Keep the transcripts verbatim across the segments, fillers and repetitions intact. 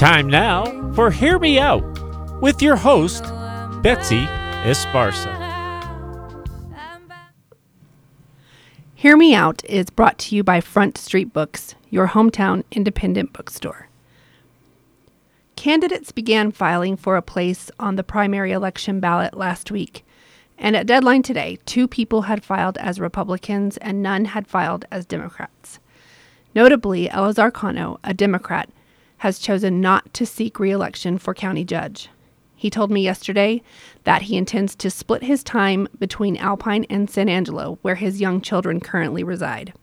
Time now for Hear Me Out with your host, Betsy Esparza. Hear Me Out is brought to you by Front Street Books, your hometown independent bookstore. Candidates began filing for a place on the primary election ballot last week, and at deadline today, two people had filed as Republicans and none had filed as Democrats. Notably, Eleazar Cano, a Democrat, has chosen not to seek re-election for county judge. He told me yesterday that he intends to split his time between Alpine and San Angelo, where his young children currently reside.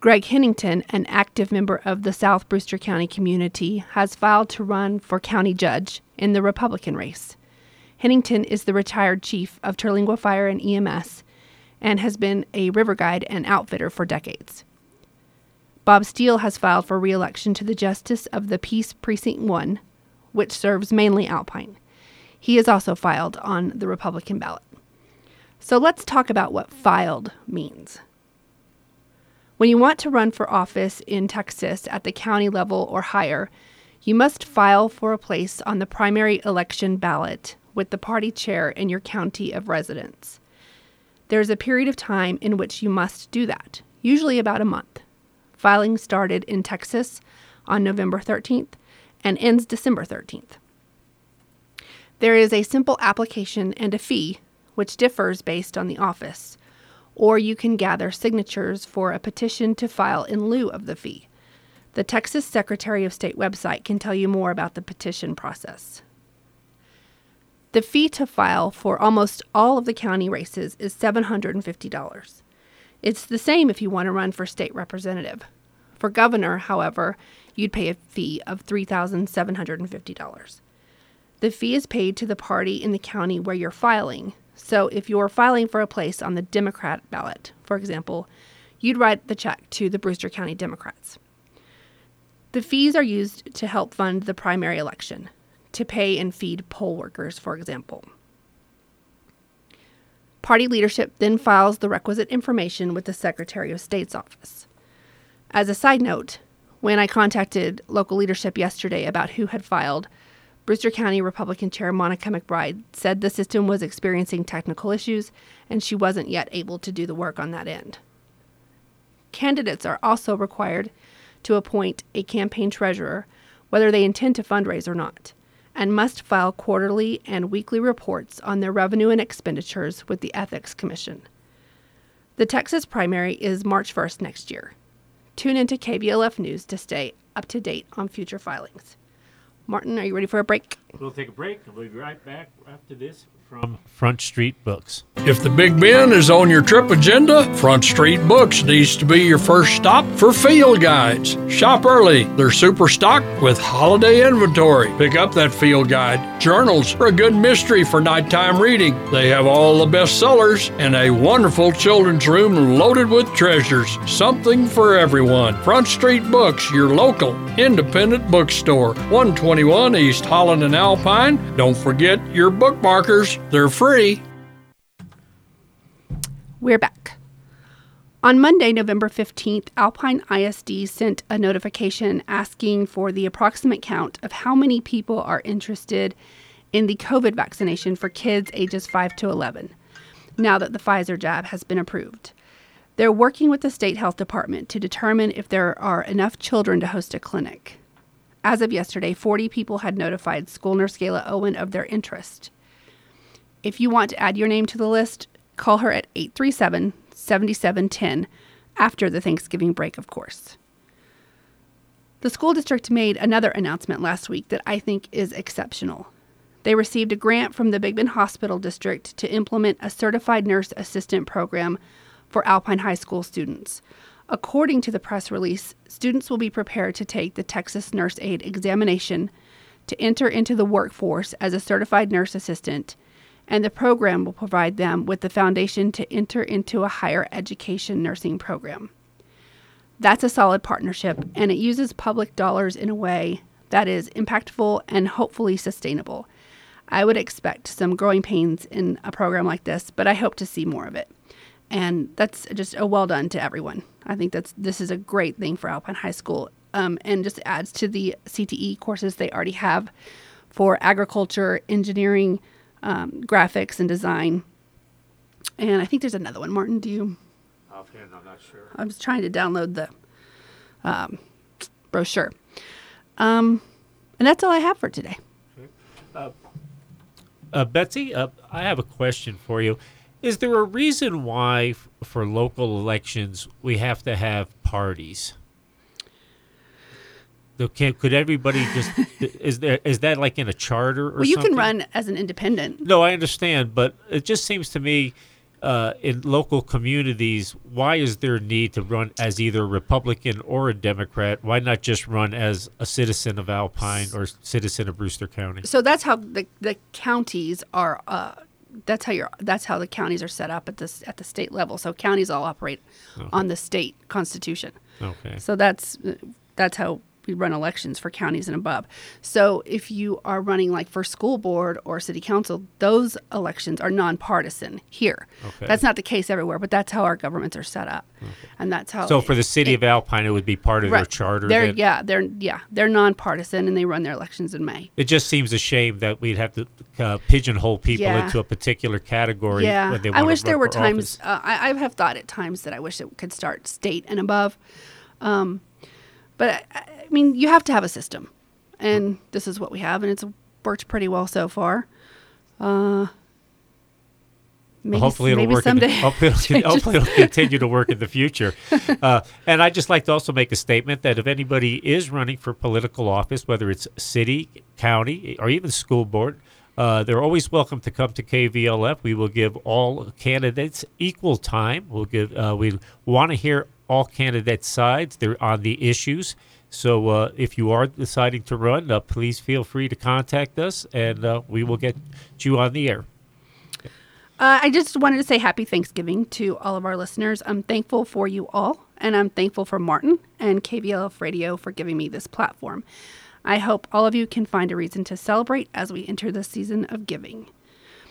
Greg Hennington, an active member of the South Brewster County community, has filed to run for county judge in the Republican race. Hennington is the retired chief of Terlingua Fire and E M S and has been a river guide and outfitter for decades. Bob Steele has filed for re-election to the Justice of the Peace Precinct one, which serves mainly Alpine. He has also filed on the Republican ballot. So let's talk about what filed means. When you want to run for office in Texas at the county level or higher, you must file for a place on the primary election ballot with the party chair in your county of residence. There's a period of time in which you must do that, usually about a month. Filing started in Texas on November thirteenth and ends December thirteenth. There is a simple application and a fee, which differs based on the office, or you can gather signatures for a petition to file in lieu of the fee. The Texas Secretary of State website can tell you more about the petition process. The fee to file for almost all of the county races is seven hundred fifty dollars. It's the same if you want to run for state representative. For governor, however, you'd pay a fee of three thousand seven hundred fifty dollars. The fee is paid to the party in the county where you're filing. So if you're filing for a place on the Democrat ballot, for example, you'd write the check to the Brewster County Democrats. The fees are used to help fund the primary election, to pay and feed poll workers, for example. Party leadership then files the requisite information with the Secretary of State's office. As a side note, when I contacted local leadership yesterday about who had filed, Brewster County Republican Chair Monica McBride said the system was experiencing technical issues and she wasn't yet able to do the work on that end. Candidates are also required to appoint a campaign treasurer, whether they intend to fundraise or not, and must file quarterly and weekly reports on their revenue and expenditures with the Ethics Commission. The Texas primary is March first next year. Tune into K B L F News to stay up to date on future filings. Martin, are you ready for a break? We'll take a break, and we'll be right back after this from Front Street Books. If the Big Bend is on your trip agenda, Front Street Books needs to be your first stop for field guides. Shop early. They're super stocked with holiday inventory. Pick up that field guide. Journals are a good mystery for nighttime reading. They have all the best sellers and a wonderful children's room loaded with treasures. Something for everyone. Front Street Books, your local independent bookstore. one twenty-one East Holland and Alpine. Don't forget your bookmarkers. They're free. We're back. On Monday, November fifteenth, Alpine I S D sent a notification asking for the approximate count of how many people are interested in the COVID vaccination for kids ages five to eleven, now that the Pfizer jab has been approved. They're working with the state health department to determine if there are enough children to host a clinic. As of yesterday, forty people had notified school nurse Gayla Owen of their interest. If you want to add your name to the list, call her at eight three seven, seven seven one zero after the Thanksgiving break, of course. The school district made another announcement last week that I think is exceptional. They received a grant from the Big Bend Hospital District to implement a certified nurse assistant program for Alpine High School students. According to the press release, students will be prepared to take the Texas Nurse Aid examination to enter into the workforce as a certified nurse assistant, and the program will provide them with the foundation to enter into a higher education nursing program. That's a solid partnership, and it uses public dollars in a way that is impactful and hopefully sustainable. I would expect some growing pains in a program like this, but I hope to see more of it. And that's just a well done to everyone. I think that's this is a great thing for Alpine High School um, and just adds to the C T E courses they already have for agriculture, engineering, um, graphics, and design. And I think there's another one. Martin, do you? Offhand, I'm not sure. I was trying to download the um, brochure. Um, and that's all I have for today. Uh, uh, Betsy, uh, I have a question for you. Is there a reason why f- for local elections we have to have parties? Okay, could everybody just is there is that like in a charter or something? Well, you something? can run as an independent. No, I understand, but it just seems to me uh, in local communities, why is there a need to run as either a Republican or a Democrat? Why not just run as a citizen of Alpine or citizen of Brewster County? So that's how the the counties are. Uh, that's how you're. That's how the counties are set up at this at the state level. So counties all operate okay. on the state constitution. Okay. So that's that's how. We run elections for counties and above. So if you are running like for school board or city council, those elections are nonpartisan here. Okay. That's not the case everywhere, but that's how our governments are set up. Okay. And that's how So it, for the city it, of Alpine, it would be part of right. their charter. They're, that, yeah, they're yeah, they're nonpartisan and they run their elections in May. It just seems a shame that we'd have to uh, pigeonhole people yeah. into a particular category. Yeah. When they I wish there were times uh, I, I have thought at times that I wish it could start state and above. Um, but I, I mean, you have to have a system, and this is what we have, and it's worked pretty well so far. Uh, maybe, well, hopefully, it'll maybe work someday. The, hopefully, it'll, hopefully it'll continue to work in the future. Uh, and I'd just like to also make a statement that if anybody is running for political office, whether it's city, county, or even school board, Uh, they're always welcome to come to K V L F. We will give all candidates equal time. We'll give. Uh, we want to hear all candidates' sides. They're on the issues. So uh, if you are deciding to run, uh, please feel free to contact us, and uh, we will get you on the air. Uh, I just wanted to say happy Thanksgiving to all of our listeners. I'm thankful for you all, and I'm thankful for Martin and K V L F Radio for giving me this platform. I hope all of you can find a reason to celebrate as we enter the season of giving.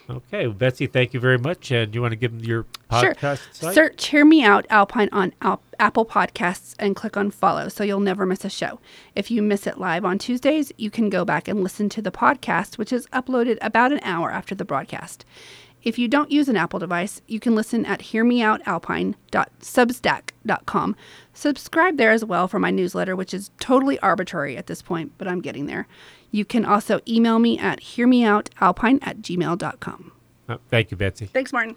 Okay, well, Betsy, thank you very much. And do you want to give them your podcast sure. site? Search Hear Me Out Alpine on Al- Apple Podcasts and click on follow so you'll never miss a show. If you miss it live on Tuesdays, you can go back and listen to the podcast, which is uploaded about an hour after the broadcast. If you don't use an Apple device, you can listen at hear me out alpine dot substack dot com. Subscribe there as well for my newsletter, which is totally arbitrary at this point, but I'm getting there. You can also email me at hear me out alpine at gmail dot com. Oh, thank you, Betsy. Thanks, Martin.